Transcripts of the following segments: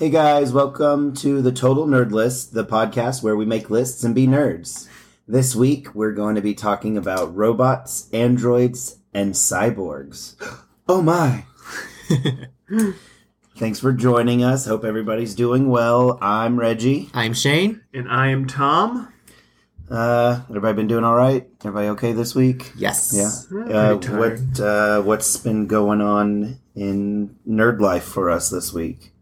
Hey guys, welcome to the Total Nerd List, the podcast where we make lists and be nerds. This week, we're going to be talking about robots, androids, and cyborgs. Oh my! Thanks for joining us. Hope everybody's doing well. I'm Reggie. I'm Shane. And I am Tom. Everybody been doing all right? Everybody okay this week? Yes. Yeah. What's been going on in nerd life for us this week?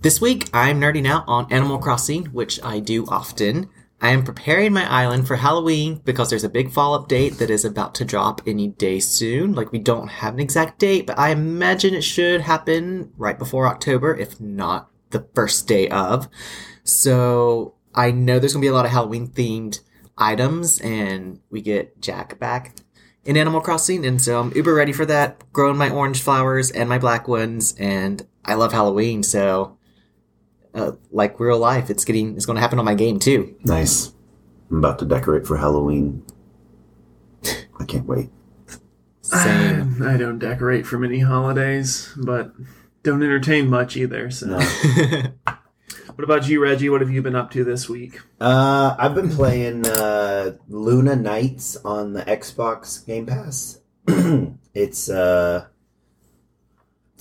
This week, I'm nerding out on Animal Crossing, which I do often. I am preparing my island for Halloween because there's a big fall update that is about to drop any day soon. Like, we don't have an exact date, but I imagine it should happen right before October, if not the first day of. So I know there's going to be a lot of Halloween-themed items, and we get Jack back in Animal Crossing, and so I'm uber ready for that, growing my orange flowers and my black ones, and I love Halloween, so... like real life, it's going to happen on my game too. Nice. I'm about to decorate for Halloween. I can't wait. Same. I don't decorate for many holidays, but don't entertain much either. So, no. What about you, Reggie? What have you been up to this week? I've been playing Luna Knights on the Xbox Game Pass. It's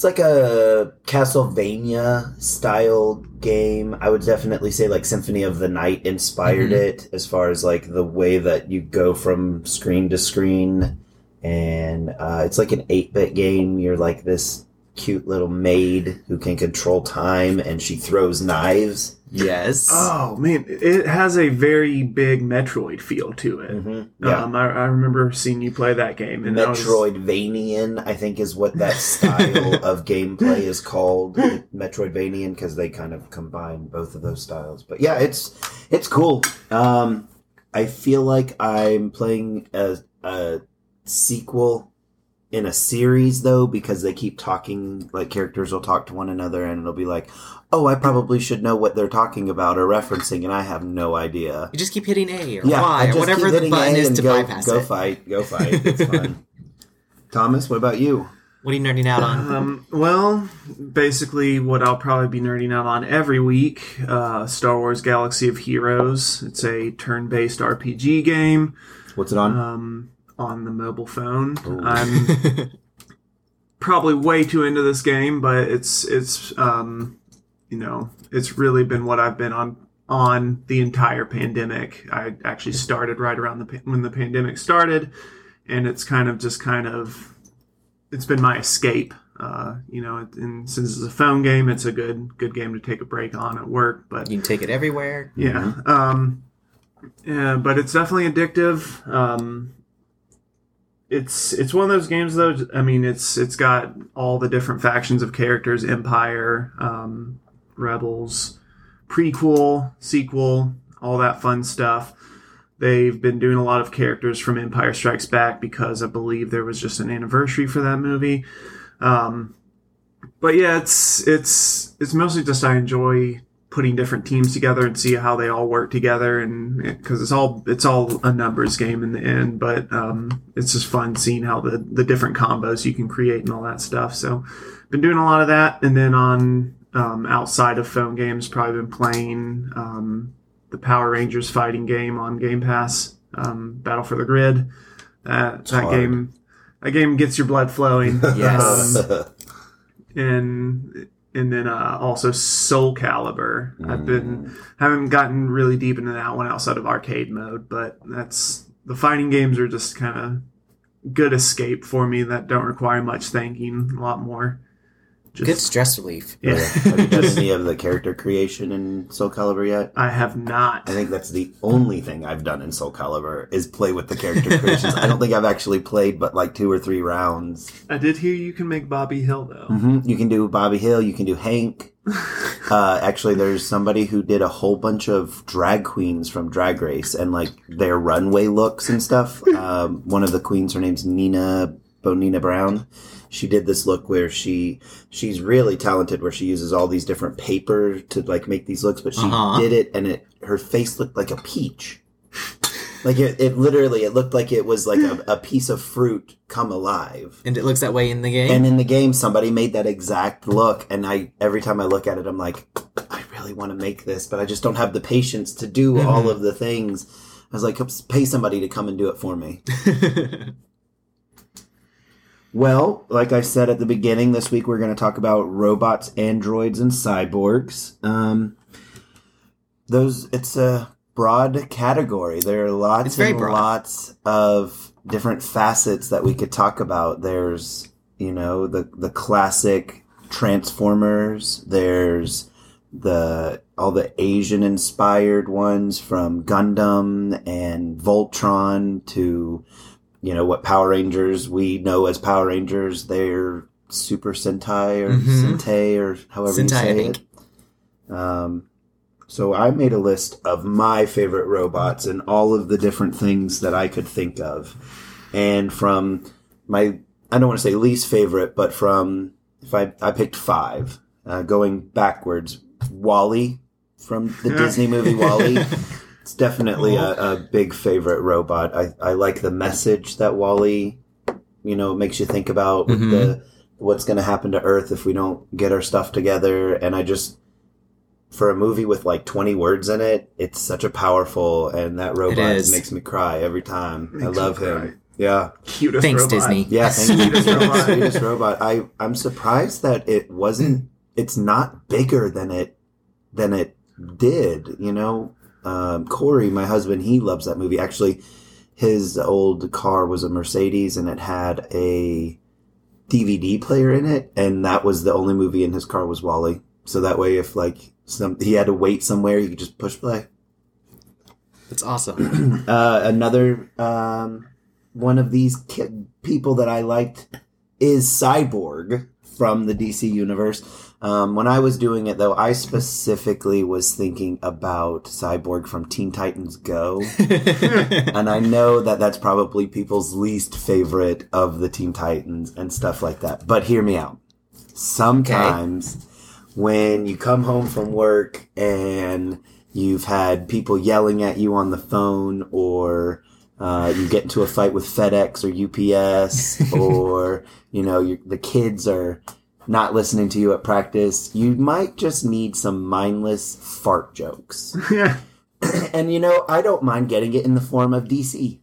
like a Castlevania-style game. I would definitely say, like, Symphony of the Night inspired it, as far as, like, the way that you go from screen to screen. And it's like an 8-bit game. You're, like, this cute little maid who can control time, and she throws knives. Yes. Oh, man. It has a very big Metroid feel to it. Mm-hmm. Yeah. I remember seeing you play that game. And Metroidvanian, I think, is what that style of gameplay is called. Metroidvanian, because they kind of combine both of those styles. But yeah, it's cool. I feel like I'm playing a sequel in a series, though, because they keep talking, like, characters will talk to one another, and it'll be like, oh, I probably should know what they're talking about or referencing, and I have no idea. You just keep hitting A or Y or whatever the button is to bypass it. Go fight. It's fun. Thomas, what about you? What are you nerding out on? Well, basically what I'll probably be nerding out on every week, Star Wars Galaxy of Heroes. It's a turn-based RPG game. What's it on? On the mobile phone. Ooh. I'm probably way too into this game, but it's really been what I've been on the entire pandemic. I actually started right around when the pandemic started, and it's been my escape. And since it's a phone game, it's a good game to take a break on at work. But you can take it everywhere. Yeah. Mm-hmm. Yeah, but it's definitely addictive. It's one of those games, though. I mean, it's got all the different factions of characters: Empire, Rebels, prequel, sequel, all that fun stuff. They've been doing a lot of characters from Empire Strikes Back because I believe there was just an anniversary for that movie. But yeah, it's mostly just I enjoy putting different teams together and see how they all work together, and because it's all a numbers game in the end, but it's just fun seeing how the different combos you can create and all that stuff. So been doing a lot of that, and then on outside of phone games, probably been playing the Power Rangers fighting game on Game Pass, Battle for the Grid. That game gets your blood flowing. Yes. And then also Soul Calibur. Haven't gotten really deep into that one outside of arcade mode, but the fighting games are just kind of good escape for me that don't require much thinking. A lot more. Just, good stress relief. Yeah. Have you done any of the character creation in Soul Calibur yet? I have not. I think that's the only thing I've done in Soul Calibur is play with the character creations. I don't think I've actually played but like 2 or 3 rounds. I did hear you can make Bobby Hill, though. Mm-hmm. You can do Bobby Hill. You can do Hank. Actually, there's somebody who did a whole bunch of drag queens from Drag Race and like their runway looks and stuff. One of the queens, her name's Nina Brown. She did this look where she's really talented, where she uses all these different paper to like make these looks, but she did it and her face looked like a peach. Like it literally, it looked like it was like a piece of fruit come alive. And it looks that way in the game? And in the game, somebody made that exact look. And every time I look at it, I'm like, I really want to make this, but I just don't have the patience to do all of the things. I was like, pay somebody to come and do it for me. Well, like I said at the beginning, this week we're going to talk about robots, androids, and cyborgs. It's a broad category. There are lots of different facets that we could talk about. There's, the classic Transformers. There's all the Asian-inspired ones from Gundam and Voltron to... what Power Rangers we know as Power Rangers, they're Super Sentai or Sentai or however you say it. So I made a list of my favorite robots and all of the different things that I could think of. And from my, I don't want to say least favorite, but I picked five. Going backwards, WALL-E from the Disney movie WALL-E. It's definitely a big favorite robot. I like the message that WALL-E, makes you think about with what's going to happen to Earth if we don't get our stuff together. And I just, for a movie with like 20 words in it, it's such a powerful, and that robot makes me cry every time. I love him. Yeah. Cutest thanks, robot. Disney. Yeah, thank you. Cutest robot. I'm surprised that it wasn't, it's not bigger than it did, Corey, my husband, he loves that movie. Actually, his old car was a Mercedes, and it had a DVD player in it, and that was the only movie in his car was WALL-E. So that way, if he had to wait somewhere, you could just push play. That's awesome. Another one of these people that I liked is Cyborg from the DC universe. When I was doing it, though, I specifically was thinking about Cyborg from Teen Titans Go. And I know that that's probably people's least favorite of the Teen Titans and stuff like that. But hear me out. Sometimes when you come home from work and you've had people yelling at you on the phone, or you get into a fight with FedEx or UPS, or, the kids are... not listening to you at practice, you might just need some mindless fart jokes. Yeah. And, I don't mind getting it in the form of DC.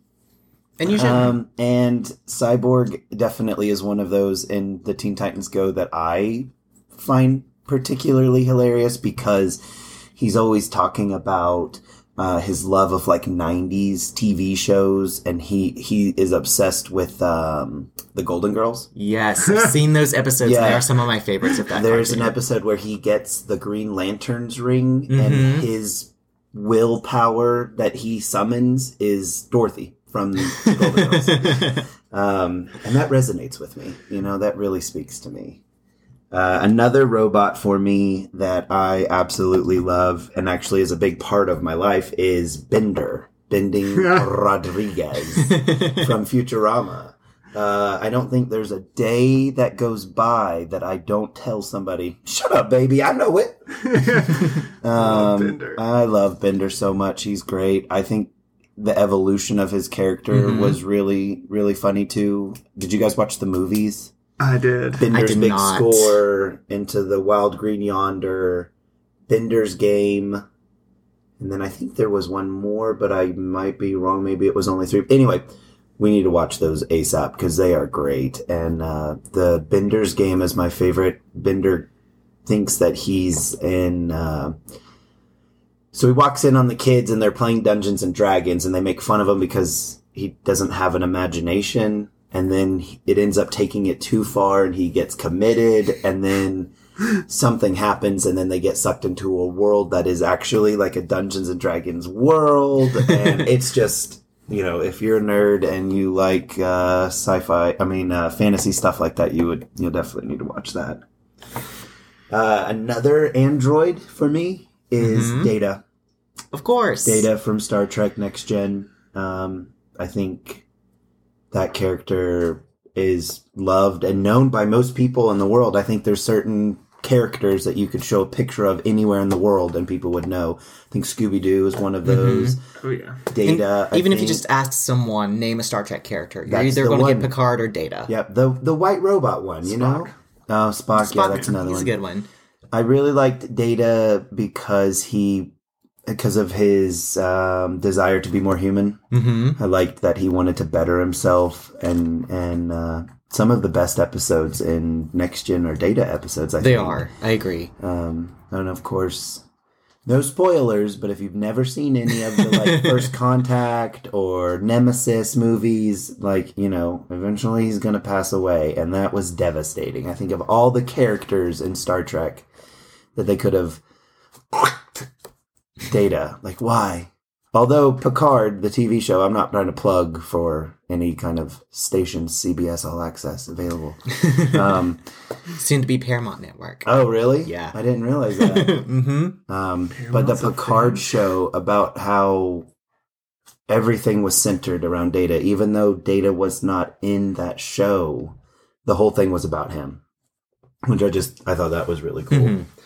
And you should. And Cyborg definitely is one of those in the Teen Titans Go that I find particularly hilarious, because he's always talking about his love of, 90s TV shows, and he is obsessed with the Golden Girls. Yes, I've seen those episodes. Yeah. They are some of my favorites of that. There's an episode where he gets the Green Lantern's ring, and his willpower that he summons is Dorothy from the Golden Girls. And that resonates with me. That really speaks to me. Another robot for me that I absolutely love, and actually is a big part of my life, is Bender. Bending Rodriguez from Futurama. I don't think there's a day that goes by that I don't tell somebody, shut up, baby, I know it. I love Bender so much. He's great. I think the evolution of his character was really, really funny, too. Did you guys watch the movies? I did. Bender's Big Score, Into the Wild Green Yonder, Bender's Game, and then I think there was one more, but I might be wrong. Maybe it was only three. Anyway, we need to watch those ASAP, because they are great. And the Bender's Game is my favorite. Bender thinks that he's in... so he walks in on the kids, and they're playing Dungeons and Dragons, and they make fun of him because he doesn't have an imagination. And then it ends up taking it too far, and he gets committed, and then something happens, and then they get sucked into a world that is actually like a Dungeons and Dragons world. And it's just, if you're a nerd and you like fantasy stuff like that, you'll definitely need to watch that. Another android for me is Data. Of course. Data from Star Trek Next Gen. I think... that character is loved and known by most people in the world. I think there's certain characters that you could show a picture of anywhere in the world and people would know. I think Scooby-Doo is one of those. Mm-hmm. Oh, yeah. Data. And even if you just ask someone, name a Star Trek character, you're either going to get Picard or Data. Yep. The white robot one, you know? Oh, Spock. Yeah, that's another one. He's a good one. I really liked Data because of his desire to be more human. Mm-hmm. I liked that he wanted to better himself, and some of the best episodes in Next Gen are Data episodes, I think. They are. I agree. And, of course, no spoilers, but if you've never seen any of the First Contact or Nemesis movies, eventually he's going to pass away, and that was devastating. I think of all the characters in Star Trek that they could have... Data. Why? Although Picard, the TV show, I'm not trying to plug for any kind of station, CBS All Access available. Soon to be Paramount Network. Oh, really? Yeah. I didn't realize that. Mm-hmm. But the Picard show about how everything was centered around Data, even though Data was not in that show, the whole thing was about him, which I thought that was really cool. Mm-hmm.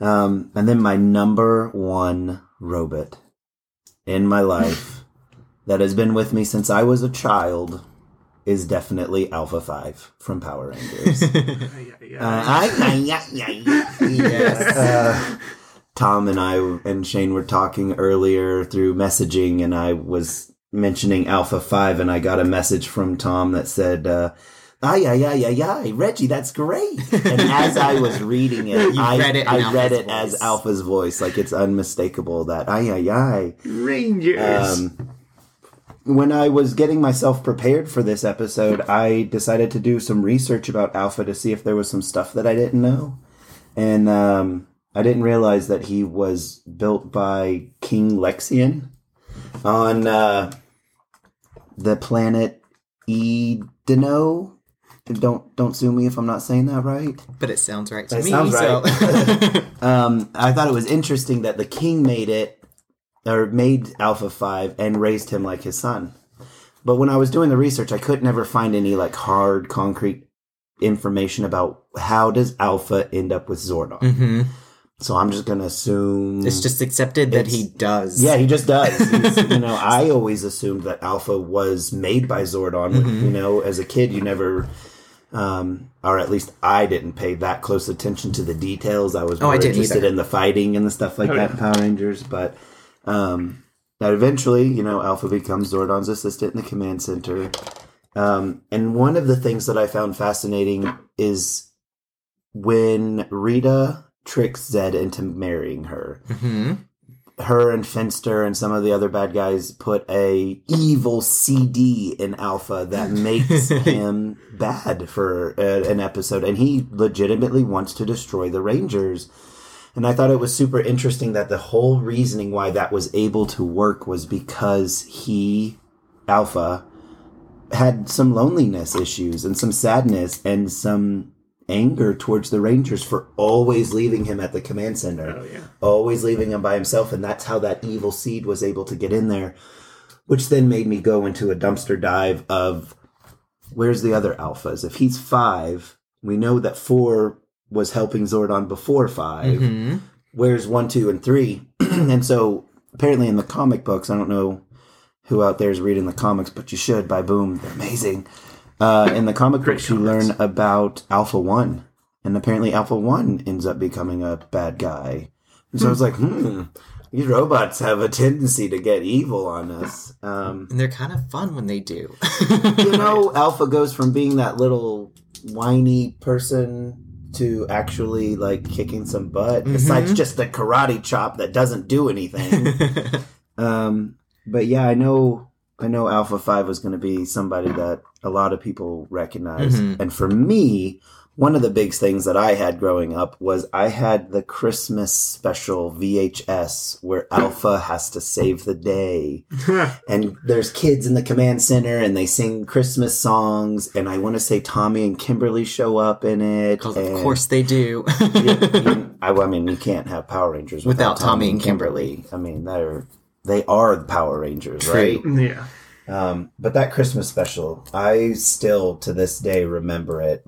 And then my number one robot in my life that has been with me since I was a child is definitely Alpha 5 from Power Rangers. Yes. Tom and I and Shane were talking earlier through messaging, and I was mentioning Alpha 5, and I got a message from Tom that said, Reggie, that's great. And as I was reading it, I read it as Alpha's voice. It's unmistakable that, Rangers. When I was getting myself prepared for this episode, I decided to do some research about Alpha to see if there was some stuff that I didn't know. And I didn't realize that he was built by King Lexian on the planet Edeno. Don't sue me if I'm not saying that right. But it sounds right to me. Sounds right. I thought it was interesting that the king made Alpha 5 and raised him like his son. But when I was doing the research, I could never find any hard, concrete information about how does Alpha end up with Zordon. Mm-hmm. So I'm just going to assume... It's just accepted that he does. Yeah, he just does. I always assumed that Alpha was made by Zordon. Mm-hmm. As a kid, you never... or at least I didn't pay that close attention to the details. I was more interested in the fighting and the stuff in Power Rangers. But that eventually, Alpha becomes Zordon's assistant in the command center. And one of the things that I found fascinating is when Rita... tricks Zed into marrying her. Mm-hmm. Her and Finster and some of the other bad guys put a evil CD in Alpha that makes him bad for an episode, and he legitimately wants to destroy the Rangers. And I thought it was super interesting that the whole reasoning why that was able to work was because Alpha, had some loneliness issues and some sadness and some anger towards the Rangers for always leaving him at the command center. Oh, yeah. Always leaving him by himself, and that's how that evil seed was able to get in there, which then made me go into a dumpster dive of where's the other Alphas? If he's 5, we know that 4 was helping Zordon before 5. Mm-hmm. Where's 1, 2, and 3? And so apparently in the comic books, I don't know who out there is reading the comics, but you should by BOOM. They're amazing. In the comic books, you learn about Alpha One, and apparently Alpha One ends up becoming a bad guy. And so I was like, these robots have a tendency to get evil on us. And they're kind of fun when they do. Alpha goes from being that little whiny person to actually, kicking some butt, mm-hmm. besides just the karate chop that doesn't do anything. But yeah, I know Alpha 5 was going to be somebody that a lot of people recognize. Mm-hmm. And for me, one of the big things that I had growing up was I had the Christmas special VHS where Alpha has to save the day. And there's kids in the command center and they sing Christmas songs. And I want to say Tommy and Kimberly show up in it. Because of course they do. You can't have Power Rangers without Tommy and Kimberly. They are the Power Rangers, right? Yeah. But that Christmas special, I still, to this day, remember it.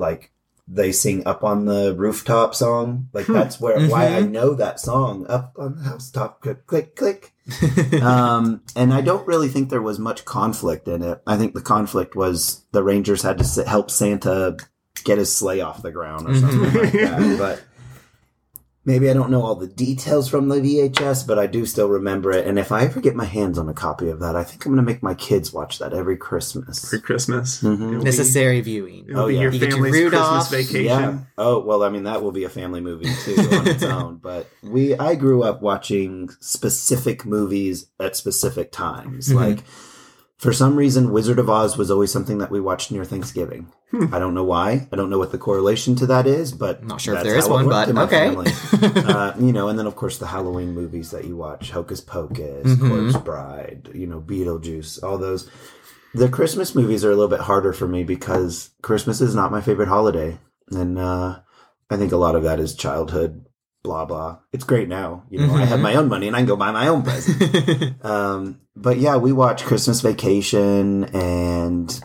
they sing Up on the Rooftop song. Like, that's where why I know that song. Up on the housetop, click, click, click. And I don't really think there was much conflict in it. I think the conflict was the Rangers had to help Santa get his sleigh off the ground or something like that. But maybe I don't know all the details from the VHS, but I do still remember it. And if I ever get my hands on a copy of that, I think I'm going to make my kids watch that every Christmas. Every Christmas. Mm-hmm. Necessary viewing. It'll be your family's Christmas vacation. Yeah. Oh, well, I mean, that will be a family movie, too, on its own. But I grew up watching specific movies at specific times. Mm-hmm. Like, for some reason, Wizard of Oz was always something that we watched near Thanksgiving. I don't know why. I don't know what the correlation to that is, but I'm not sure if there is one, but okay. And then, of course, the Halloween movies that you watch, Hocus Pocus, Corpse Bride, Beetlejuice, all those. The Christmas movies are a little bit harder for me because Christmas is not my favorite holiday. And I think a lot of that is childhood, blah, blah. It's great now. I have my own money and I can go buy my own present. But yeah, we watch Christmas Vacation and...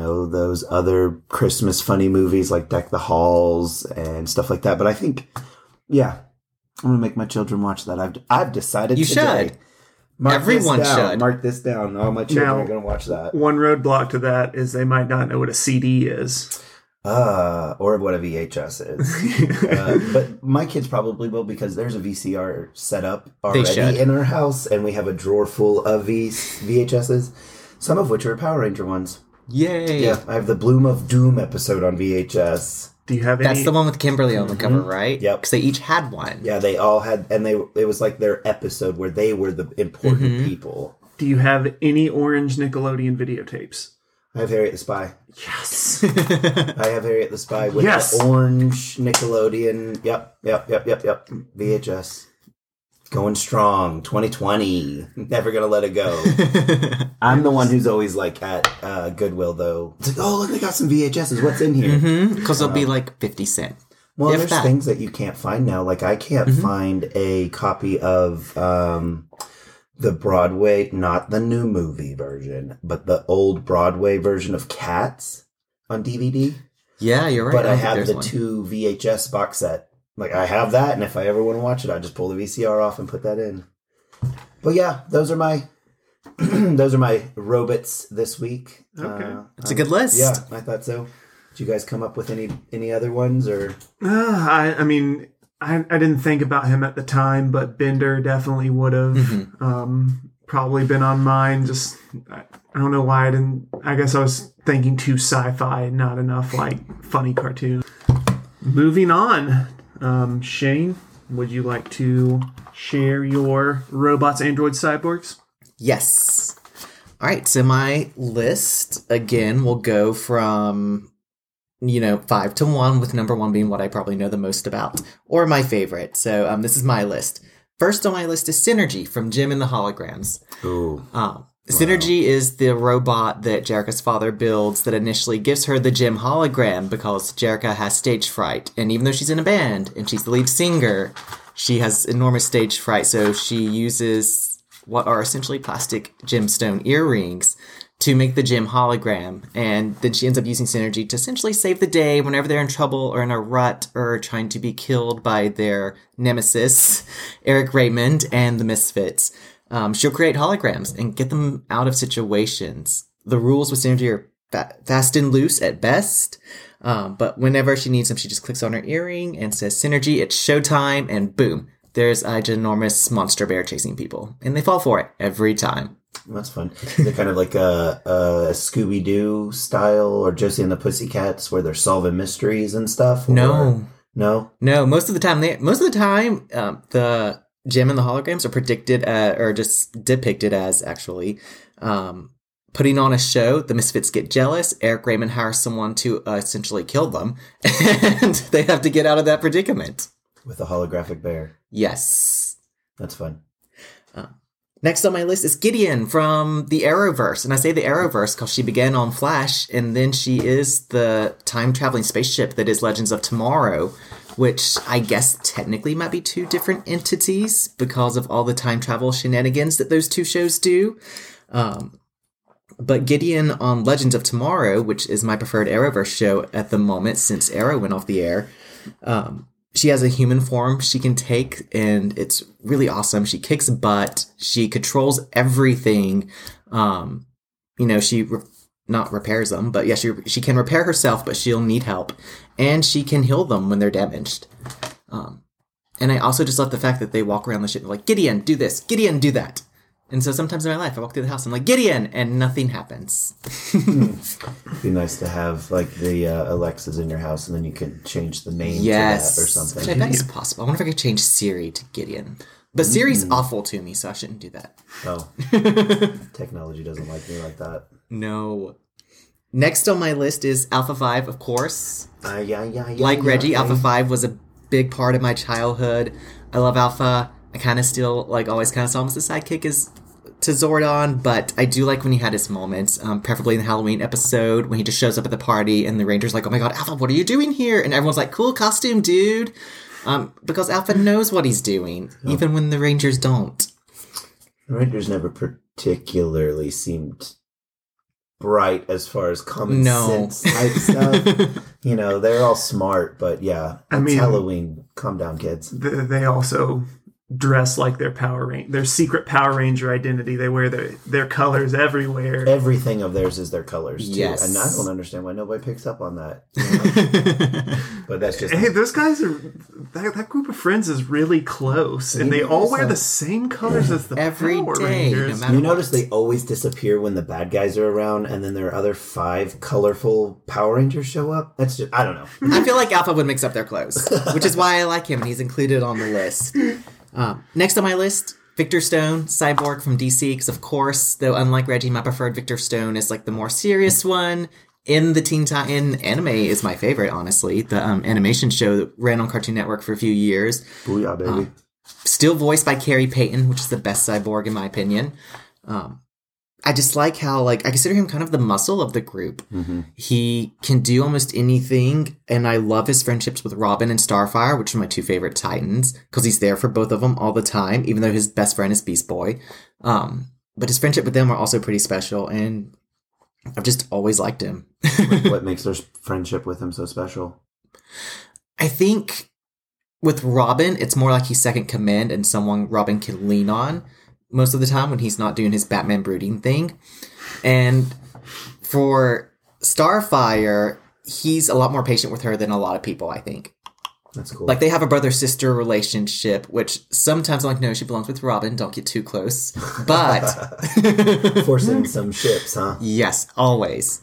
those other Christmas funny movies like Deck the Halls and stuff like that. But I think, I'm going to make my children watch that. I've decided you today. Should. Everyone should. Mark this down. All my children are going to watch that. One roadblock to that is they might not know what a CD is. Or what a VHS is. But my kids probably will because there's a VCR set up already in our house. And we have a drawer full of VHSs, some of which are Power Ranger ones. Yay! Yeah, I have the Bloom of Doom episode on VHS. Do you have any? That's the one with Kimberly on the cover, right? Yep. Because they each had one. Yeah, they all had, and it was like their episode where they were the important people. Do you have any orange Nickelodeon videotapes? I have Harriet the Spy. Yes! I have Harriet the Spy with the orange Nickelodeon. Yep. VHS. Going strong, 2020. Never gonna let it go. I'm the one who's always like at Goodwill though. It's like, oh look, they got some VHSs. What's in here? Because it'll be like 50 cents. Well, there's things that you can't find now. Like I can't find a copy of the Broadway, not the new movie version, but the old Broadway version of Cats on DVD. Yeah, you're right. But I have the two VHS box set. Like, I have that, and if I ever want to watch it, I just pull the VCR off and put that in. But yeah, those are my robots this week. Okay. It's a good list. Yeah, I thought so. Did you guys come up with any other ones? Or I didn't think about him at the time, but Bender definitely would have probably been on mine. Just, I don't know why I didn't. I guess I was thinking too sci-fi, not enough, like, funny cartoon. Moving on. Shane, would you like to share your robots, androids, cyborgs? Yes. All right. So my list, again, will go from, 5 to 1, with number 1 being what I probably know the most about or my favorite. So this is my list. First on my list is Synergy from Jim and the Holograms. Ooh. Wow. Synergy is the robot that Jerrica's father builds that initially gives her the Jim hologram because Jerrica has stage fright. And even though she's in a band and she's the lead singer, she has enormous stage fright. So she uses what are essentially plastic gemstone earrings to make the Jim hologram. And then she ends up using Synergy to essentially save the day whenever they're in trouble or in a rut or trying to be killed by their nemesis, Eric Raymond and the Misfits. She'll create holograms and get them out of situations. The rules with Synergy are fast and loose at best, but whenever she needs them, she just clicks on her earring and says, Synergy, it's showtime, and boom, there's a ginormous monster bear chasing people. And they fall for it every time. That's fun. They're kind of like a Scooby-Doo style or Josie and the Pussycats where they're solving mysteries and stuff? Or... No. Most of the time, the... Jim and the holograms are depicted as actually putting on a show. The Misfits get jealous. Eric Raymond hires someone to essentially kill them, and they have to get out of that predicament with a holographic bear. Yes, that's fun. Next on my list is Gideon from the Arrowverse, and I say the Arrowverse because she began on Flash, and then she is the time traveling spaceship that is Legends of Tomorrow. Which I guess technically might be two different entities because of all the time travel shenanigans that those two shows do. But Gideon on Legends of Tomorrow, which is my preferred Arrowverse show at the moment since Arrow went off the air, she has a human form she can take, and it's really awesome. She kicks butt. She controls everything. She repairs them, but yeah, she can repair herself, but she'll need help. And she can heal them when they're damaged. And I also just love the fact that they walk around the ship and like, Gideon, do this. Gideon, do that. And so sometimes in my life, I walk through the house, I'm like, Gideon, and nothing happens. It'd be nice to have, like, the Alexas in your house, and then you could change the name to that or something. Which I bet is possible. I wonder if I could change Siri to Gideon. But Siri's awful to me, so I shouldn't do that. Oh. Technology doesn't like me like that. No. Next on my list is Alpha 5, of course. Alpha 5 was a big part of my childhood. I love Alpha. I kind of still, like, always kind of saw him as a sidekick to Zordon, but I do like when he had his moments, preferably in the Halloween episode when he just shows up at the party and the Ranger's like, oh my god, Alpha, what are you doing here? And everyone's like, cool costume, dude. Because Alpha knows what he's doing, even when the Rangers don't. The Rangers never particularly seemed bright as far as common sense type stuff. You know, they're all smart, but yeah, it's Halloween. Calm down, kids. They also dress like their Power Ranger, their secret Power Ranger identity. They wear their colors everywhere. Everything of theirs is their colors, too. Yes. And I don't understand why nobody picks up on that. You know? But that's just... Hey, those guys are... That group of friends is really close, and they all wear the same colors as the Power Rangers. No, you notice they always disappear when the bad guys are around, and then there are other 5 colorful Power Rangers show up? That's just... I don't know. I feel like Alpha would mix up their clothes, which is why I like him, and he's included on the list. Next on my list, Victor Stone, Cyborg from DC, because of course, though unlike Reggie, my preferred Victor Stone is like the more serious one. In the Teen Titan anime is my favorite, honestly. The animation show that ran on Cartoon Network for a few years. Booyah, baby. Still voiced by Carrie Payton, which is the best Cyborg in my opinion. I just like how, like, I consider him kind of the muscle of the group. Mm-hmm. He can do almost anything, and I love his friendships with Robin and Starfire, which are my 2 favorite Titans, because he's there for both of them all the time, even though his best friend is Beast Boy. But his friendship with them are also pretty special, and I've just always liked him. What makes their friendship with him so special? I think with Robin, it's more like he's second command and someone Robin can lean on most of the time when he's not doing his Batman brooding thing. And for Starfire, he's a lot more patient with her than a lot of people, I think. That's cool. Like, they have a brother-sister relationship, which sometimes I'm like, no, she belongs with Robin, don't get too close. But... Forcing some ships, huh? Yes, always.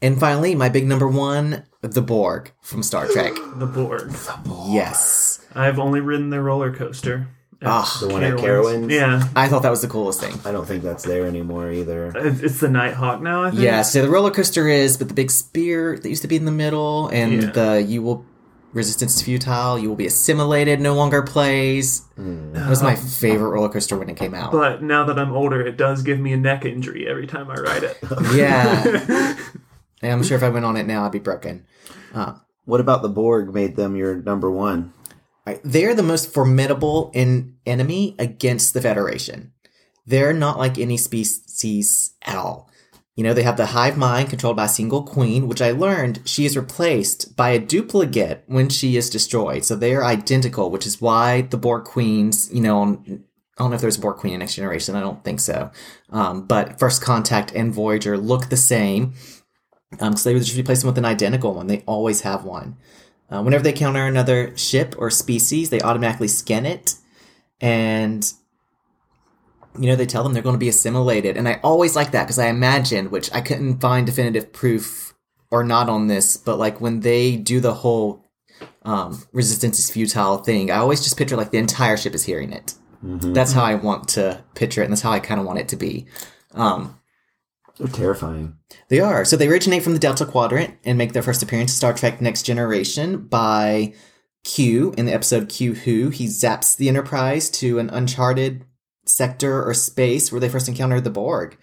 And finally, my big number one, the Borg from Star Trek. The Borg. The Borg. Yes. I've only ridden the roller coaster. The one at Carowinds? Yeah. I thought that was the coolest thing. I don't think that's there anymore either. It's the Nighthawk now, I think? Yeah, so the roller coaster is, but the big spear that used to be in the middle, and the you will... Resistance is futile, you will be assimilated, no longer plays. That was my favorite roller coaster when it came out. But now that I'm older, it does give me a neck injury every time I ride it. Yeah. I'm sure if I went on it now, I'd be broken. What about the Borg made them your number one? They're the most formidable enemy against the Federation. They're not like any species at all. You know, they have the hive mind controlled by a single queen, which I learned she is replaced by a duplicate when she is destroyed. So they are identical, which is why the Borg queens, you know, I don't know if there's a Borg queen in Next Generation. I don't think so. But First Contact and Voyager look the same. So they would just replace them with an identical one. They always have one. Whenever they counter another ship or species, they automatically scan it, and, you know, they tell them they're going to be assimilated. And I always like that, because I imagine, which I couldn't find definitive proof or not on this, but, like, when they do the whole resistance is futile thing, I always just picture, like, the entire ship is hearing it. Mm-hmm. That's how I want to picture it, and that's how I kind of want it to be. They're terrifying. They are. So they originate from the Delta Quadrant and make their first appearance in Star Trek Next Generation by Q in the episode Q Who. He zaps the Enterprise to an uncharted sector or space where they first encountered the Borg.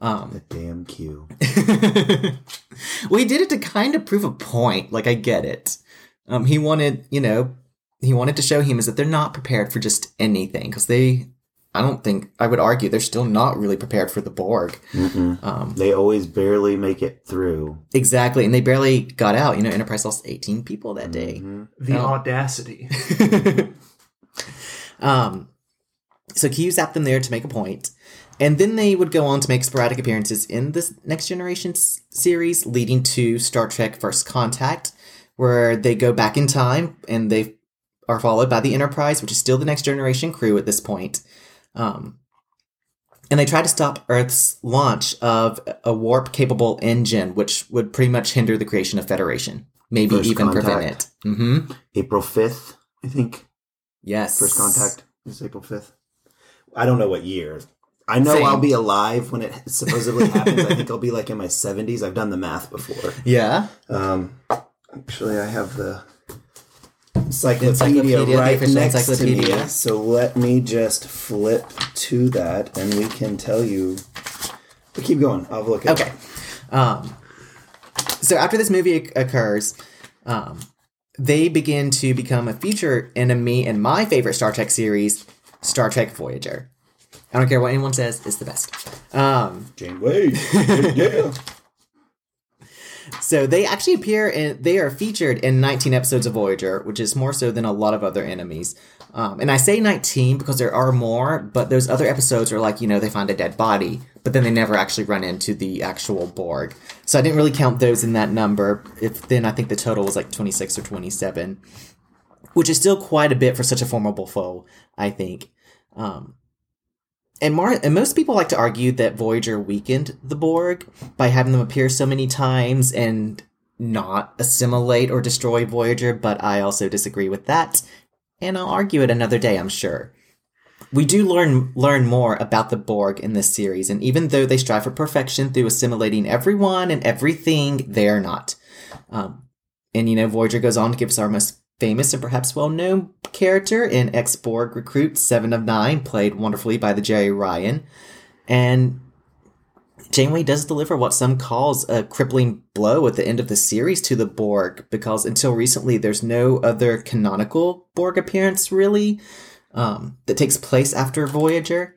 The damn Q. Well, he did it to kind of prove a point. Like, I get it. He wanted to show humans that they're not prepared for just anything, because they I would argue they're still not really prepared for the Borg. They always barely make it through. Exactly. And they barely got out. You know, Enterprise lost 18 people that day. The audacity. So Q zapped them there to make a point. And then they would go on to make sporadic appearances in this Next Generation series, leading to Star Trek First Contact, where they go back in time and they are followed by the Enterprise, which is still the Next Generation crew at this point. And they tried to stop Earth's launch of a warp-capable engine, which would pretty much hinder the creation of Federation. Maybe First even Contact. Prevent it. Mm-hmm. April 5th, I think. Yes. First Contact is April 5th. I don't know what year. I know I'll be alive when it supposedly happens. I think I'll be like in my 70s. I've done the math before. Yeah. Actually, I have the... encyclopedia right next to me. So let me just flip to that and we can tell you. But keep going. I'll look at it. Okay. So after this movie occurs, they begin to become a future enemy in my favorite Star Trek series, Star Trek Voyager. I don't care what anyone says. It's the best. Janeway. Yeah. So they actually appear and they are featured in 19 episodes of Voyager, which is more so than a lot of other enemies. And I say 19 because there are more, but those other episodes are like, you know, they find a dead body, but then they never actually run into the actual Borg. So I didn't really count those in that number. I think the total was like 26 or 27, which is still quite a bit for such a formidable foe, I think. And most people like to argue that Voyager weakened the Borg by having them appear so many times and not assimilate or destroy Voyager, but I also disagree with that, and I'll argue it another day, I'm sure. We do learn more about the Borg in this series, and even though they strive for perfection through assimilating everyone and everything, they are not. And, you know, Voyager goes on to give us our most famous and perhaps well-known character in ex-Borg recruit 7 of 9, played wonderfully by the Jerry Ryan. And Janeway does deliver what some calls a crippling blow at the end of the series to the Borg, because until recently there's no other canonical Borg appearance, really, that takes place after Voyager.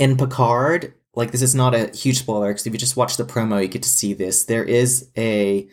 In Picard, like, this is not a huge spoiler, because if you just watch the promo, you get to see this. There is a...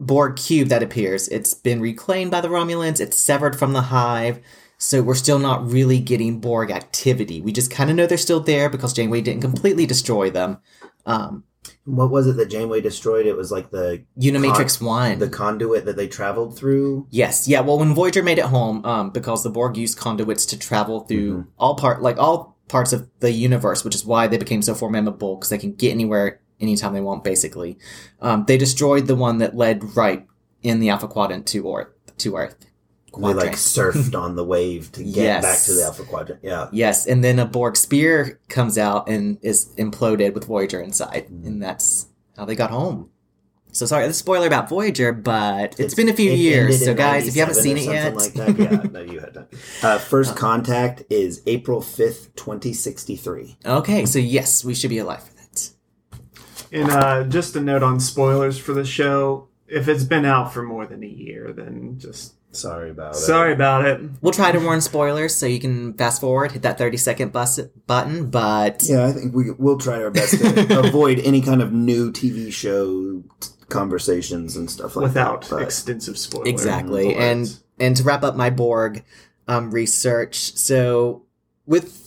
Borg cube that appears. It's been reclaimed by the Romulans. It's severed from the hive. So we're still not really getting Borg activity. We just kind of know they're still there because Janeway didn't completely destroy them. What was it that Janeway destroyed? It was like the... Unimatrix 1. The conduit that they traveled through? Yes. Yeah, well, when Voyager made it home, because the Borg used conduits to travel through all parts of the universe, which is why they became so formidable, because they can get anywhere anytime they want, basically. They destroyed the one that led right in the Alpha Quadrant to Earth. Quadrant. They, like, surfed on the wave to get back to the Alpha Quadrant. Yeah. Yes, and then a Borg spear comes out and is imploded with Voyager inside, and that's how they got home. So, sorry, this spoiler about Voyager, but it's been a few years. So, guys, if you haven't seen it yet. Like that. Yeah, no, you had done. First Contact is April 5th, 2063. Okay, so, yes, we should be alive. And just a note on spoilers for the show, if it's been out for more than a year, then just... Sorry about it. We'll try to warn spoilers so you can fast forward, hit that 30-second button, but... Yeah, I think we'll try our best to avoid any kind of new TV show conversations and stuff like that. Without extensive spoilers. Exactly. And to wrap up my Borg research, so with...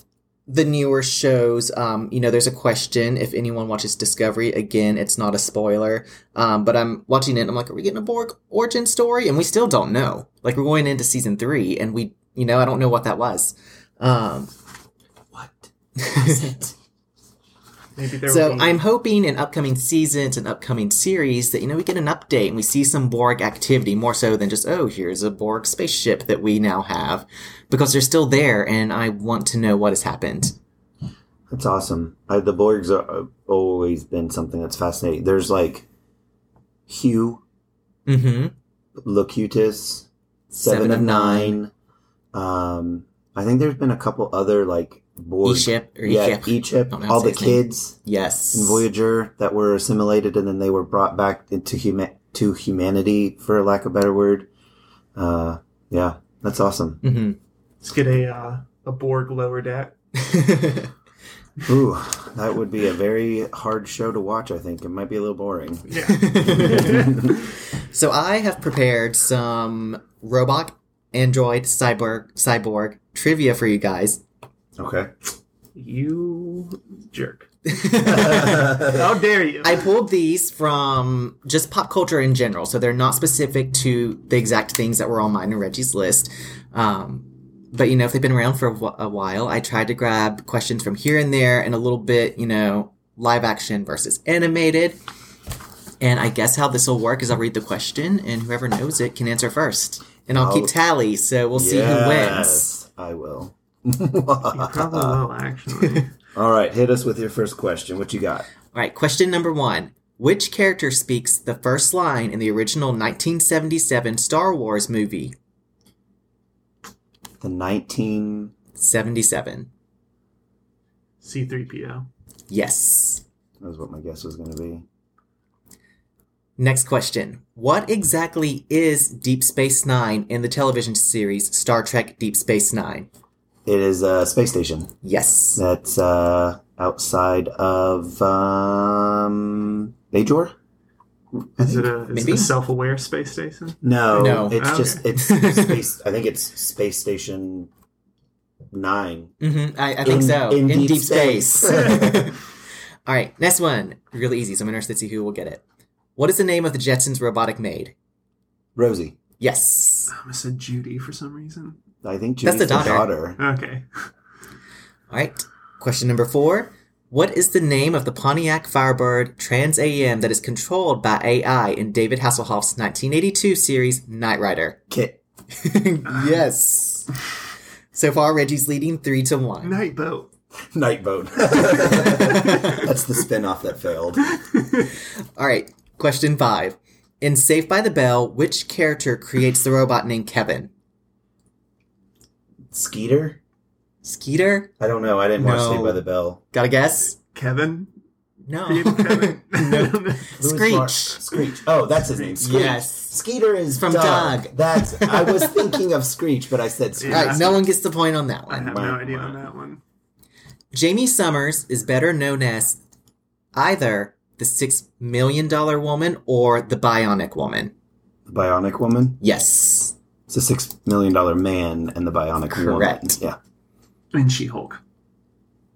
the newer shows, you know, there's a question. If anyone watches Discovery, again, it's not a spoiler. But I'm watching it and I'm like, are we getting a Borg origin story? And we still don't know. Like, we're going into season 3 and we, you know, I don't know what that was. What was it? I'm hoping in upcoming seasons and upcoming series that, you know, we get an update and we see some Borg activity more so than just, oh, here's a Borg spaceship that we now have, because they're still there and I want to know what has happened. That's awesome. The Borgs have always been something that's fascinating. There's like Hugh, Locutus, Seven of Nine. I think there's been a couple other like Borg. E-Ship. All the kids. Yes. In Voyager that were assimilated and then they were brought back into to humanity, for lack of a better word. Yeah, that's awesome. Mm-hmm. Let's get a a Borg lower deck. Ooh, that would be a very hard show to watch, I think. It might be a little boring. Yeah. So I have prepared some Robot, Android, Cyborg trivia for you guys. Okay. You jerk. How dare you? I pulled these from just pop culture in general, so they're not specific to the exact things that were on mine and Reggie's list. But, you know, if they've been around for a while, I tried to grab questions from here and there and a little bit, you know, live action versus animated. And I guess how this will work is I'll read the question, and whoever knows it can answer first. And I'll keep tally, so we'll see who wins. I will. You probably will, actually. All right, hit us with your first question. What you got? All right, question number 1. Which character speaks the first line in the original 1977 Star Wars movie? The 1977. C-3PO. Yes. That was what my guess was going to be. Next question. What exactly is Deep Space Nine in the television series Star Trek Deep Space Nine? It is a space station. Yes. That's outside of Bajor? Is it a self-aware space station? No. It's space. I think it's Space Station 9. Mm-hmm. I think so. In deep space. All right. Next one. Really easy. So I'm interested to see who will get it. What is the name of the Jetsons' robotic maid? Rosie. Yes. I said Judy for some reason. I think Judy's the daughter. Okay. All right. Question number 4. What is the name of the Pontiac Firebird Trans AM that is controlled by AI in David Hasselhoff's 1982 series Knight Rider? Kit. Yes. So far, Reggie's leading 3-1. Night Boat. That's the spinoff that failed. All right. Question 5. In Saved by the Bell, which character creates the robot named Kevin? Skeeter? I don't know. I didn't watch Saved by the Bell. Got a guess? Kevin? No. Kevin? No. Screech. Oh, that's his name. Screech. Yes. Skeeter is from Doug. That's. I was thinking of Screech, but I said Screech. Yeah. All right, no one gets the point on that one. I have no idea on that one. Jamie Summers is better known as either the $6 Million Woman or the Bionic Woman. The Bionic Woman? Yes. It's the $6 Million Man and the Bionic Woman. Correct. Yeah. And She-Hulk.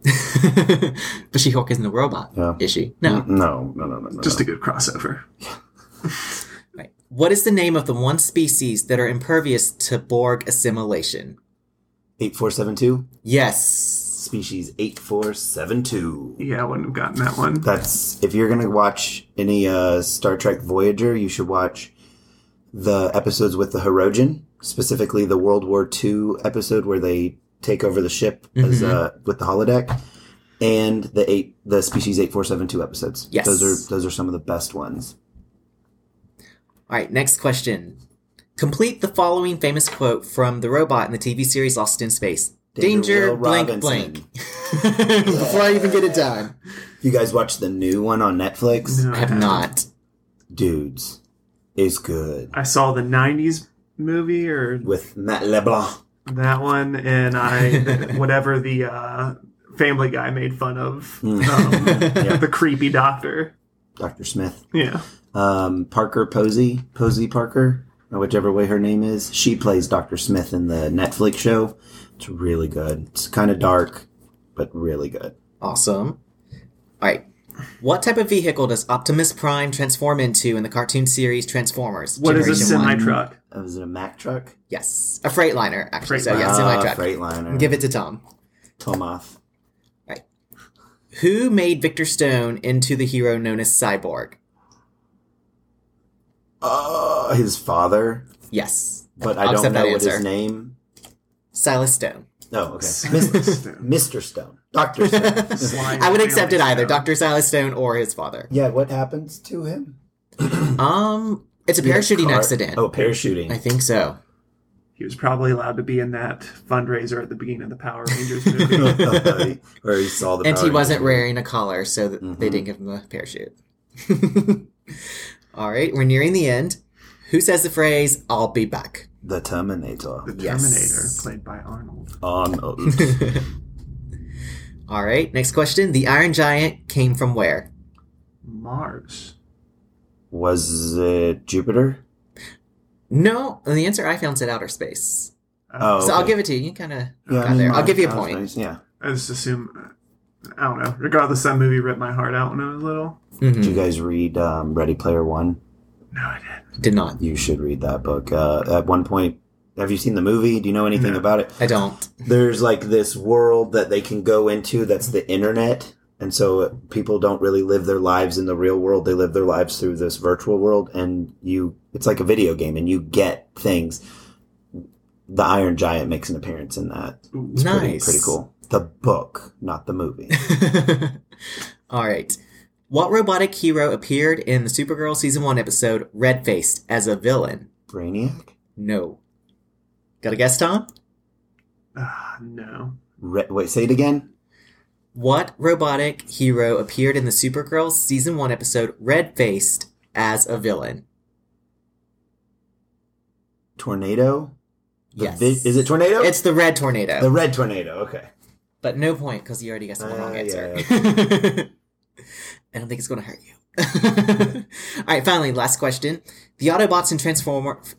But She-Hulk isn't a robot, is she? No. No. Just a good crossover. Right. What is the name of the one species that are impervious to Borg assimilation? 8472? Yes. Species 8472. Yeah, I wouldn't have gotten that one. That's, if you're going to watch any Star Trek Voyager, you should watch the episodes with the Hirogen, specifically the World War II episode where they take over the ship as with the holodeck, and the Species 8472 episodes. Yes, those are some of the best ones. All right, next question. Complete the following famous quote from the robot in the TV series Lost in Space. Danger blank blank. Before I even get it done. You guys watch the new one on Netflix? No, I have not. Dudes, it's good. I saw the 90s movie with Matt LeBlanc. That one, and whatever the Family Guy made fun of, the creepy doctor. Dr. Smith. Yeah. Parker Posey, Parker, whichever way her name is. She plays Dr. Smith in the Netflix show. It's really good. It's kind of dark, but really good. Awesome. All right. What type of vehicle does Optimus Prime transform into in the cartoon series Transformers? What is a semi-truck? Is it a Mack truck? Yes. A Freightliner, actually. So, yeah, semi-truck. Freightliner. Give it to Tom. Tomoff. Right. Who made Victor Stone into the hero known as Cyborg? His father? Yes. But I don't know what his name. Silas Stone. Oh, okay. Mr. Stone. Dr. Stone. I would accept it either. Dr. Silas Stone or his father. Yeah, what happens to him? It's a parachuting accident. Oh, parachuting. I think so. He was probably allowed to be in that fundraiser at the beginning of the Power Rangers movie. Where he saw the Power Rangers. Wasn't wearing a collar, so that they didn't give him a parachute. All right, we're nearing the end. Who says the phrase, "I'll be back"? The Terminator. The Terminator, yes. Played by Arnold. Arnold. All right, next question. The Iron Giant came from where? Mars. Was it Jupiter? No, the answer I found said outer space. Oh, so okay. I'll give it to you. You kind of got there. I'll give you a point. Space, yeah. I just assume, I don't know. Regardless, that movie ripped my heart out when I was little. Mm-hmm. Did you guys read Ready Player One? No, I didn't. Did not. You should read that book. At one point, have you seen the movie? Do you know anything about it? I don't. There's like this world that they can go into that's the internet. And so people don't really live their lives in the real world. They live their lives through this virtual world. And it's like a video game and you get things. The Iron Giant makes an appearance in that. It's nice. Pretty cool. The book, not the movie. All right. What robotic hero appeared in the Supergirl Season 1 episode, Red Faced, as a villain? Brainiac? No. Got a guess, Tom? No. Wait, say it again? What robotic hero appeared in the Supergirl Season 1 episode, Red Faced, as a villain? Tornado? Yes. Is it Tornado? It's the Red Tornado. The Red Tornado, okay. But no point, because you already guessed the wrong answer. Yeah, okay. I don't think it's going to hurt you. All right, finally, last question. The Autobots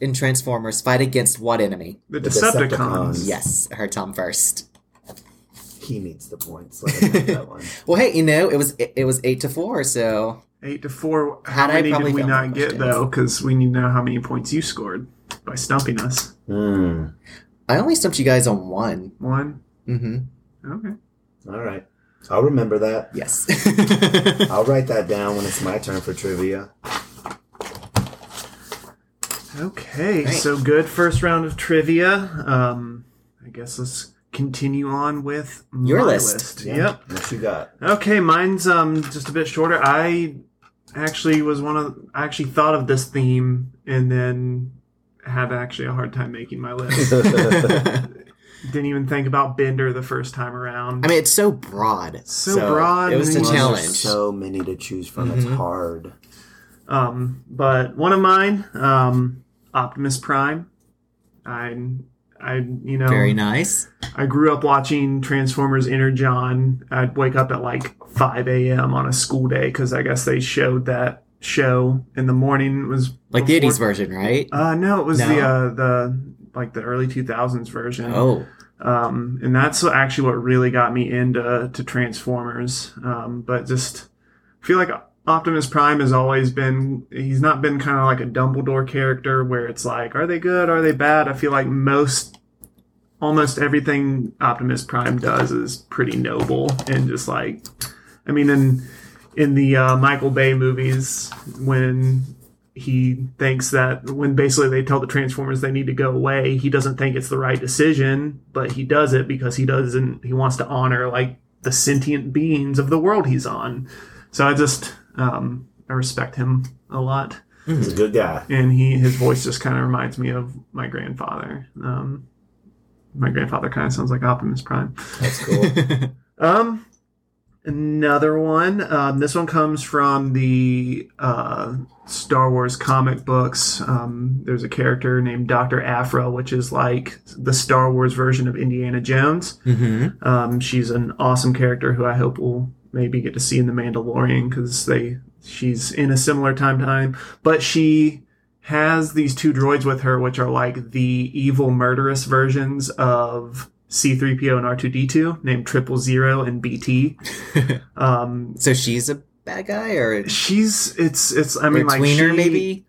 in Transformers fight against what enemy? The Decepticons. Yes, I heard Tom first. He needs the points. Let him have that one. Well, hey, it was 8-4, so... 8-4. How many did we not get, though? Because we need to know how many points you scored by stumping us. Mm. I only stumped you guys on one. One? Mm-hmm. Okay. All right. I'll remember that. Yes. I'll write that down when it's my turn for trivia. Okay, right. So good first round of trivia. I guess let's continue on with your list. Yeah. Yep. What you got? Okay, mine's just a bit shorter. I actually thought of this theme and then had actually a hard time making my list. Didn't even think about Bender the first time around. I mean, it's so broad. It was a challenge. There's so many to choose from. Mm-hmm. It's hard. But one of mine, Optimus Prime. I you know. Very nice. I grew up watching Transformers Energon. I'd wake up at like 5 a.m. on a school day because I guess they showed that show in the morning. It was like the 80s version, right? No, it was the early 2000s version. Oh. And that's actually what really got me into Transformers. But just feel like Optimus Prime has always been... He's not been kind of like a Dumbledore character where it's like, are they good? Are they bad? I feel like almost everything Optimus Prime does is pretty noble. And just like... I mean, in the Michael Bay movies, when... He thinks that when basically they tell the Transformers they need to go away, he doesn't think it's the right decision, but he does it because he wants to honor like the sentient beings of the world he's on. So I just, I respect him a lot. He's a good guy. And his voice just kind of reminds me of my grandfather. My grandfather kind of sounds like Optimus Prime. That's cool. Another one. This one comes from the Star Wars comic books. There's a character named Dr. Aphra, which is like the Star Wars version of Indiana Jones. Mm-hmm. She's an awesome character who I hope we'll maybe get to see in The Mandalorian because she's in a similar time. But she has these two droids with her, which are like the evil, murderous versions of... C-3PO and R2-D2, named 000 and BT. So she's a bad guy, or tweener, maybe.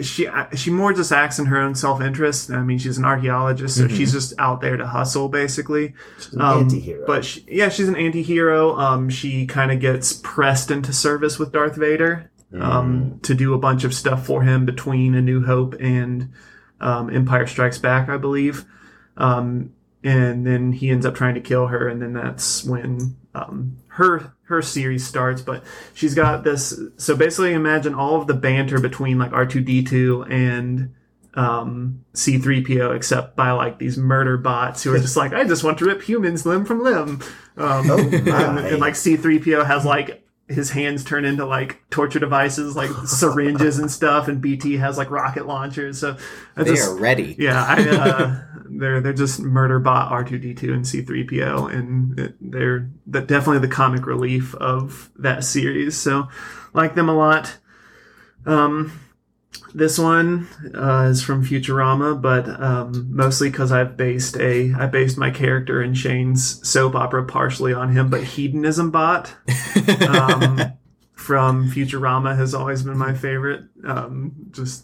She more just acts in her own self-interest. I mean, she's an archaeologist, so she's just out there to hustle, basically. She's an anti-hero. But she's an anti-hero. She kind of gets pressed into service with Darth Vader to do a bunch of stuff for him between A New Hope and Empire Strikes Back, I believe. And then he ends up trying to kill her, and then that's when her series starts. But she's got this... So basically imagine all of the banter between like R2-D2 and C-3PO, except by like these murder bots who are just like, I just want to rip humans limb from limb. And like C-3PO has like... his hands turn into like torture devices, like syringes and stuff. And BT has like rocket launchers. So they are ready. Yeah. They're just murder bot R2D2 and C3PO. And they're definitely the comic relief of that series. So like them a lot. This one is from Futurama, but mostly because I based my character in Shane's soap opera partially on him, but Hedonism Bot from Futurama has always been my favorite. He's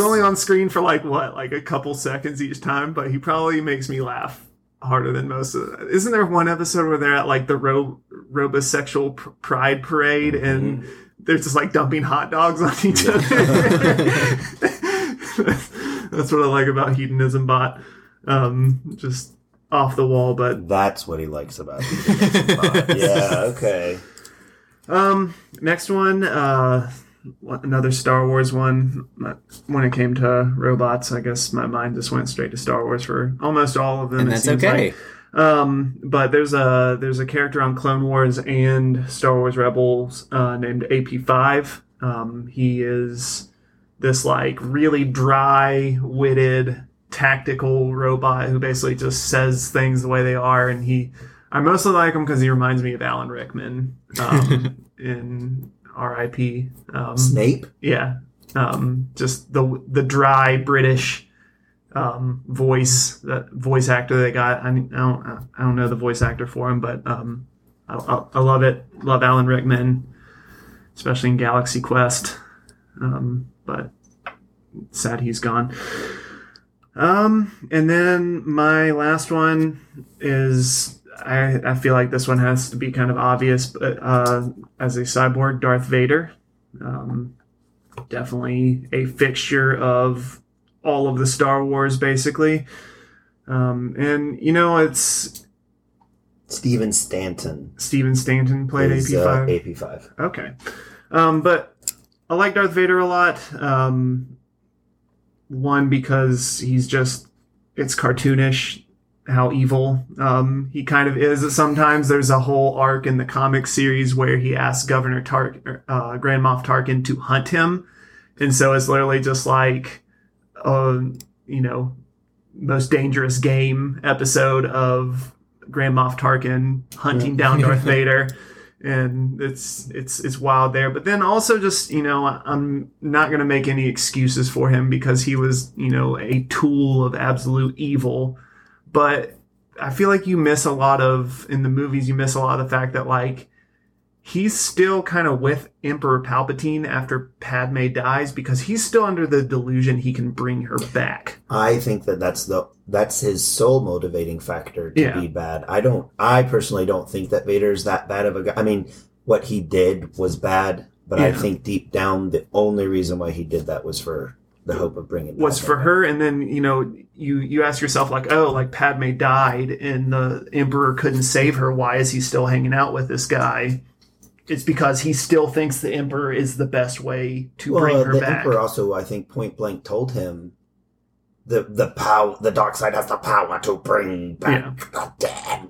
only on screen for like a couple seconds each time, but he probably makes me laugh harder than most of it. Isn't there one episode where they're at like the robosexual pride parade and they're just like dumping hot dogs on each other? That's what I like about Hedonism Bot. Just off the wall, but... That's what he likes about Hedonism Bot. Yeah, okay. Next one, another Star Wars one. When it came to robots, I guess my mind just went straight to Star Wars for almost all of them. And that's okay. But there's a character on Clone Wars and Star Wars Rebels named AP5. He is this like really dry-witted tactical robot who basically just says things the way they are, and I mostly like him because he reminds me of Alan Rickman in R.I.P. Snape. Yeah, just the dry British voice, that voice actor they got. I don't know the voice actor for him, but I love it. Love Alan Rickman, especially in Galaxy Quest. But sad he's gone. And then my last one is I feel like this one has to be kind of obvious, but as a cyborg, Darth Vader, definitely a fixture of all of the Star Wars, basically. And, you know, it's... Steven Stanton. Steven Stanton played AP5? AP5. Okay. But I like Darth Vader a lot. One, because he's just... It's cartoonish how evil he kind of is. Sometimes there's a whole arc in the comic series where he asks Governor Grand Moff Tarkin to hunt him. And so it's literally just like... you know, most dangerous game episode of Grand Moff Tarkin hunting down Darth Vader, and it's wild there. But then also just, you know, I'm not gonna make any excuses for him because he was, you know, a tool of absolute evil. But I feel like in the movies you miss a lot of the fact that like he's still kind of with Emperor Palpatine after Padme dies because he's still under the delusion he can bring her back. I think that's his sole motivating factor to be bad. I personally don't think that Vader's that bad of a guy. I mean, what he did was bad, but I think deep down the only reason why he did that was for the hope of bringing back her. And then, you know, you ask yourself like, oh, like Padme died and the Emperor couldn't save her. Why is he still hanging out with this guy? It's because he still thinks the Emperor is the best way to bring her back. The Emperor also, I think, point blank told him the dark side has the power to bring back the dead.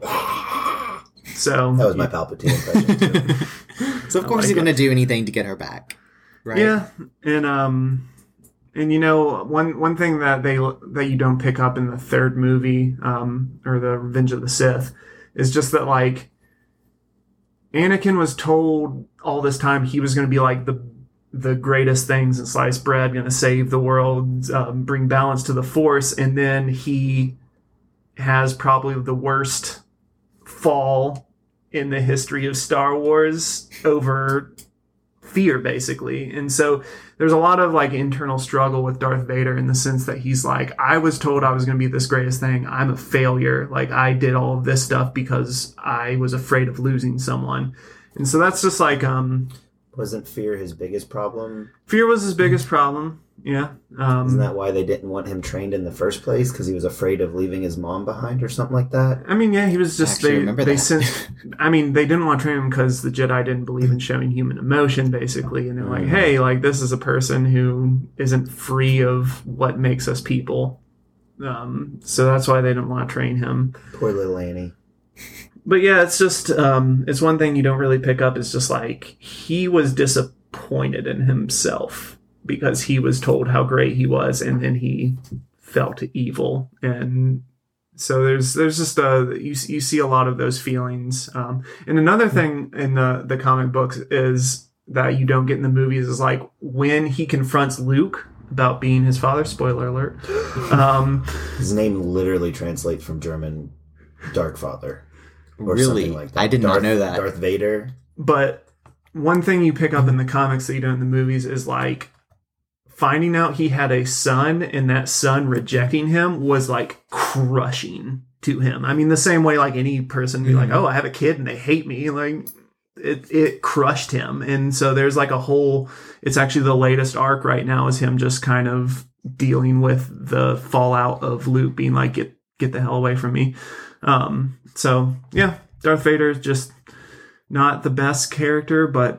So that was my Palpatine impression too. So of course he's going to do anything to get her back, right? Yeah, and you know, one thing that you don't pick up in the third movie or the Revenge of the Sith is just that like. Anakin was told all this time he was going to be like the greatest things in sliced bread, going to save the world, bring balance to the Force, and then he has probably the worst fall in the history of Star Wars over fear, basically. And so there's a lot of like internal struggle with Darth Vader in the sense that he's like, I was told I was going to be this greatest thing. I'm a failure. Like I did all of this stuff because I was afraid of losing someone. And so that's just like, wasn't fear his biggest problem? Fear was his biggest problem. Yeah. Isn't that why they didn't want him trained in the first place? Because he was afraid of leaving his mom behind or something like that? I mean, yeah, he was just... they didn't want to train him because the Jedi didn't believe in showing human emotion, basically. And they're like, hey, like, this is a person who isn't free of what makes us people. So that's why they didn't want to train him. Poor little Annie. But yeah, it's just, it's one thing you don't really pick up is just like, he was disappointed in himself because he was told how great he was, and then he felt evil. And so there's just, you see a lot of those feelings. And another thing in the comic books is that you don't get in the movies is like when he confronts Luke about being his father, spoiler alert. His name literally translates from German Dark Father. Or really? Like that. I did not know that. Darth Vader. But one thing you pick up in the comics that you don't in the movies is like finding out he had a son and that son rejecting him was like crushing to him. I mean, the same way like any person be like, oh, I have a kid and they hate me. Like it crushed him. And so there's like a whole, it's actually the latest arc right now is him just kind of dealing with the fallout of Luke being like, get the hell away from me. So yeah, Darth Vader is just not the best character, but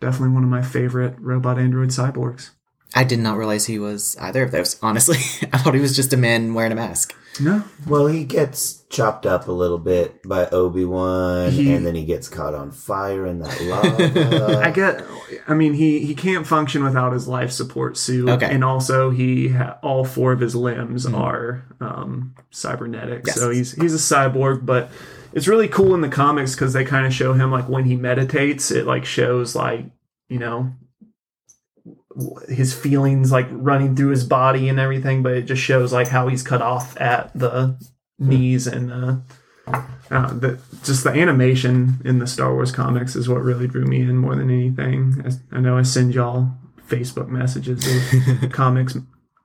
definitely one of my favorite robot android cyborgs. I did not realize he was either of those, honestly. I thought he was just a man wearing a mask. No. Well, he gets chopped up a little bit by Obi-Wan, and then he gets caught on fire in that lava. He can't function without his life support suit. Okay. And also all four of his limbs are cybernetic. Yes. So he's a cyborg, but it's really cool in the comics because they kind of show him like when he meditates, it like shows like, you know, his feelings like running through his body and everything, but it just shows like how he's cut off at the knees, and just the animation in the Star Wars comics is what really drew me in more than anything. I know I send y'all Facebook messages of comics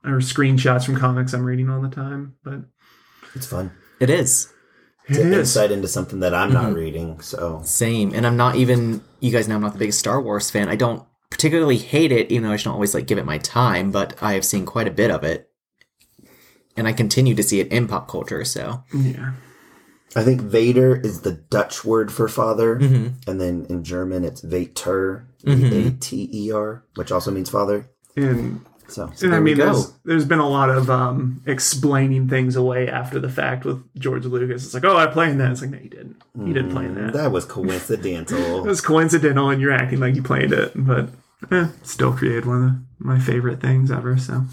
or screenshots from comics I'm reading all the time, but it's fun. It is. It's an insight into something that I'm not reading. So same, and I'm not even. You guys know I'm not the biggest Star Wars fan. I don't particularly hate it, even though I don't always like give it my time, but I have seen quite a bit of it, and I continue to see it in pop culture. So yeah, I think Vader is the Dutch word for father, and then in German it's Vater, Vater, which also means father. And I mean, there's been a lot of explaining things away after the fact with George Lucas. It's like, oh, I played in that. It's like, no, you didn't. You didn't play in that. That was coincidental. It was coincidental, and you're acting like you played it. But still created one of my favorite things ever. So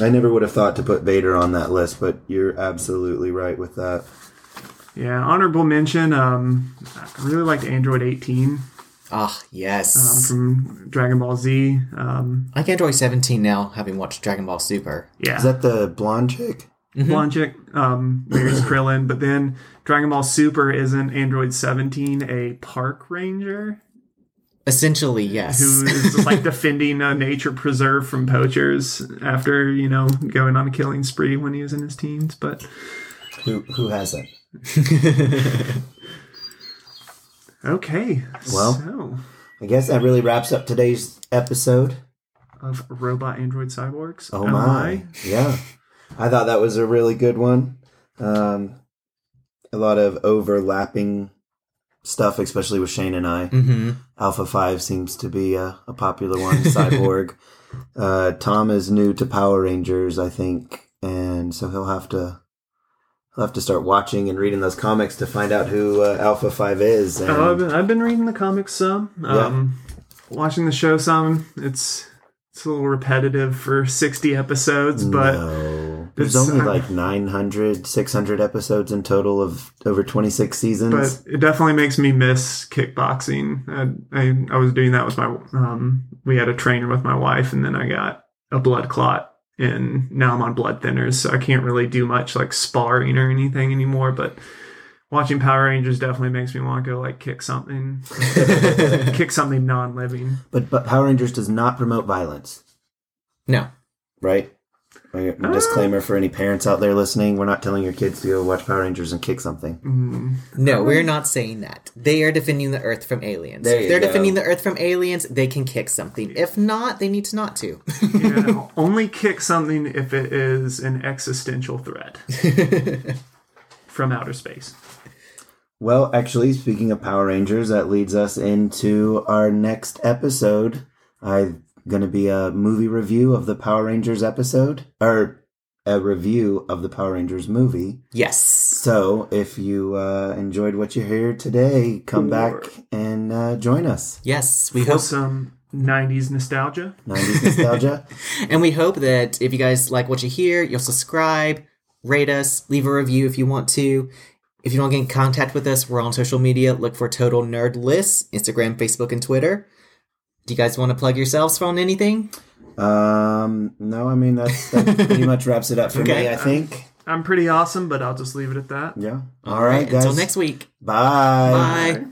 I never would have thought to put Vader on that list, but you're absolutely right with that. Yeah, honorable mention. I really liked Android 18. Ah, oh, yes. From Dragon Ball Z. I can't enjoy 17 now, having watched Dragon Ball Super. Yeah. Is that the blonde chick? Mm-hmm. Blonde chick, Mary's Krillin. But then Dragon Ball Super isn't Android 17 a park ranger? Essentially, yes. Who is just like defending a nature preserve from poachers after, you know, going on a killing spree when he was in his teens. But who hasn't? Okay, well, so I guess that really wraps up today's episode of Robot Android Cyborgs. Oh my, yeah. I thought that was a really good one. A lot of overlapping stuff, especially with Shane and I. Alpha 5 seems to be a popular one, Cyborg. Tom is new to Power Rangers, I think, and so I'll have to start watching and reading those comics to find out who Alpha 5 is. And I've been reading the comics some, watching the show some. It's a little repetitive for 60 episodes, but there's only like 900, 600 episodes in total of over 26 seasons. But it definitely makes me miss kickboxing. I was doing that with my we had a trainer with my wife, and then I got a blood clot. And now I'm on blood thinners, so I can't really do much like sparring or anything anymore. But watching Power Rangers definitely makes me want to go like kick something non-living. But Power Rangers does not promote violence. No, right? Disclaimer for any parents out there listening: we're not telling your kids to go watch Power Rangers and kick something. No, we're not saying that. They are defending the Earth from aliens. If they're defending the Earth from aliens, they can kick something. If not, they need to not to. Yeah, only kick something if it is an existential threat from outer space. Well, actually, speaking of Power Rangers, that leads us into our next episode. Going to be a movie review of the Power Rangers episode, or a review of the Power Rangers movie. Yes. So if you enjoyed what you heard today, come back and join us. Yes, we hope some 90s nostalgia. 90s nostalgia. And we hope that if you guys like what you hear, you'll subscribe, rate us, leave a review if you want to. If you want to get in contact with us, we're on social media. Look for Total Nerd Lists, Instagram, Facebook, and Twitter. Do you guys want to plug yourselves on anything? No, I mean, that pretty much wraps it up for me, I think. I'm pretty awesome, but I'll just leave it at that. Yeah. All right, guys. Until next week. Bye. Bye.